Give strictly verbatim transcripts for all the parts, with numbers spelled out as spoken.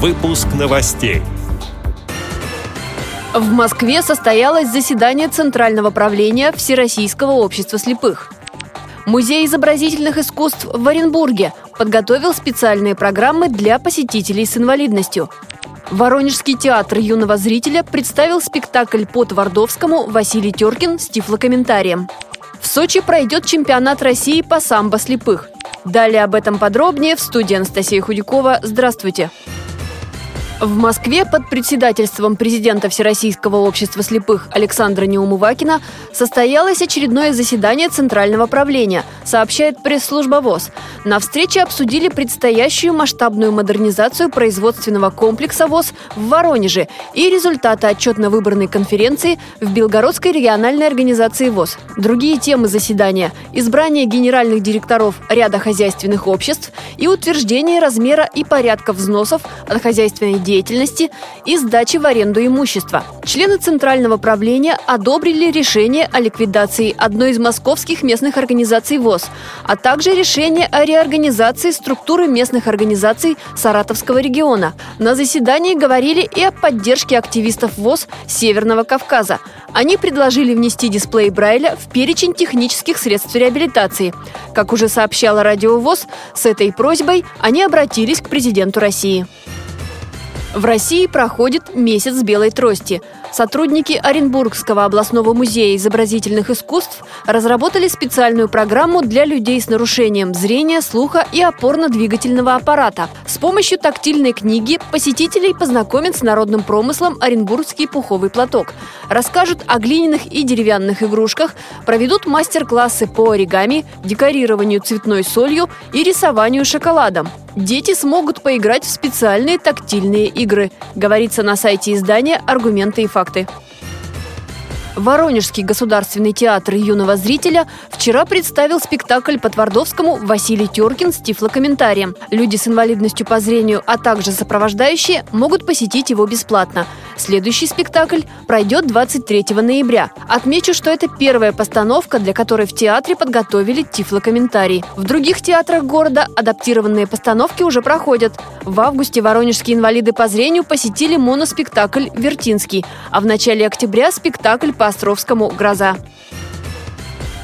Выпуск новостей. В Москве состоялось заседание Центрального правления Всероссийского общества слепых. Музей изобразительных искусств в Оренбурге подготовил специальные программы для посетителей с инвалидностью. Воронежский театр юного зрителя представил спектакль по Твардовскому «Василий Тёркин» с тифлокомментарием. В Сочи пройдет чемпионат России по самбо слепых. Далее об этом подробнее в студии Анастасия Худякова. Здравствуйте! В Москве под председательством президента Всероссийского общества слепых Александра Неумывакина состоялось очередное заседание Центрального правления, сообщает пресс-служба ВОС. На встрече обсудили предстоящую масштабную модернизацию производственного комплекса ВОС в Воронеже и результаты отчетно-выборной конференции в Белгородской региональной организации ВОС. Другие темы заседания – избрание генеральных директоров ряда хозяйственных обществ и утверждение размера и порядка взносов от хозяйственной деятельности. деятельности и сдачи в аренду имущества. Члены Центрального правления одобрили решение о ликвидации одной из московских местных организаций ВОС, а также решение о реорганизации структуры местных организаций Саратовского региона. На заседании говорили и о поддержке активистов ВОС Северного Кавказа. Они предложили внести дисплей Брайля в перечень технических средств реабилитации. Как уже сообщала Радиовоз, с этой просьбой они обратились к президенту России. В России проходит месяц белой трости. Сотрудники Оренбургского областного музея изобразительных искусств разработали специальную программу для людей с нарушением зрения, слуха и опорно-двигательного аппарата. С помощью тактильной книги посетителей познакомят с народным промыслом «Оренбургский пуховый платок», расскажут о глиняных и деревянных игрушках, проведут мастер-классы по оригами, декорированию цветной солью и рисованию шоколадом. Дети смогут поиграть в специальные тактильные игры, говорится на сайте издания «Аргументы и факты». Воронежский государственный театр юного зрителя вчера представил спектакль по Твардовскому «Василий Тёркин» с тифлокомментарием. Люди с инвалидностью по зрению, а также сопровождающие, могут посетить его бесплатно. Следующий спектакль пройдет двадцать третьего ноября. Отмечу, что это первая постановка, для которой в театре подготовили тифлокомментарий. В других театрах города адаптированные постановки уже проходят. В августе воронежские инвалиды по зрению посетили моноспектакль «Вертинский», а в начале октября спектакль по Островскому «Гроза».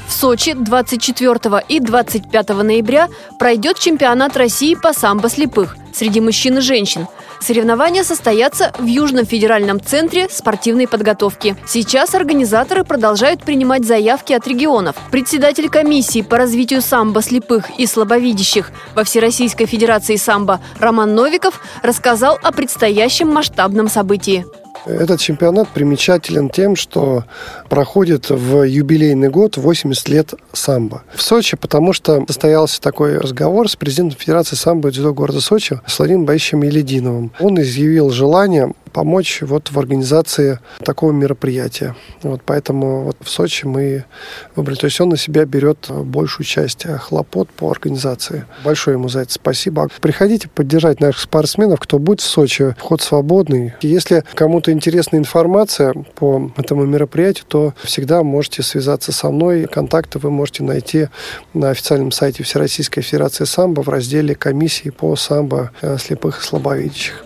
В Сочи двадцать четвёртого и двадцать пятого ноября пройдет чемпионат России по самбо слепых среди мужчин и женщин. Соревнования состоятся в Южном федеральном центре спортивной подготовки. Сейчас организаторы продолжают принимать заявки от регионов. Председатель комиссии по развитию самбо слепых и слабовидящих во Всероссийской федерации самбо Роман Новиков рассказал о предстоящем масштабном событии. Этот чемпионат примечателен тем, что проходит в юбилейный год восемьдесят лет самбо в Сочи, потому что состоялся такой разговор с президентом Федерации самбо и дзюдо города Сочи Владимиром Боищем Елединовым. Он изъявил желание помочь вот в организации такого мероприятия. Вот поэтому вот в Сочи мы выбрали. То есть он на себя берет большую часть хлопот по организации. Большое ему за это спасибо. Приходите поддержать наших спортсменов, кто будет в Сочи. Вход свободный. Если кому-то интересна информация по этому мероприятию, то всегда можете связаться со мной. Контакты вы можете найти на официальном сайте Всероссийской Федерации самбо в разделе «Комиссии по самбо слепых и слабовидящих».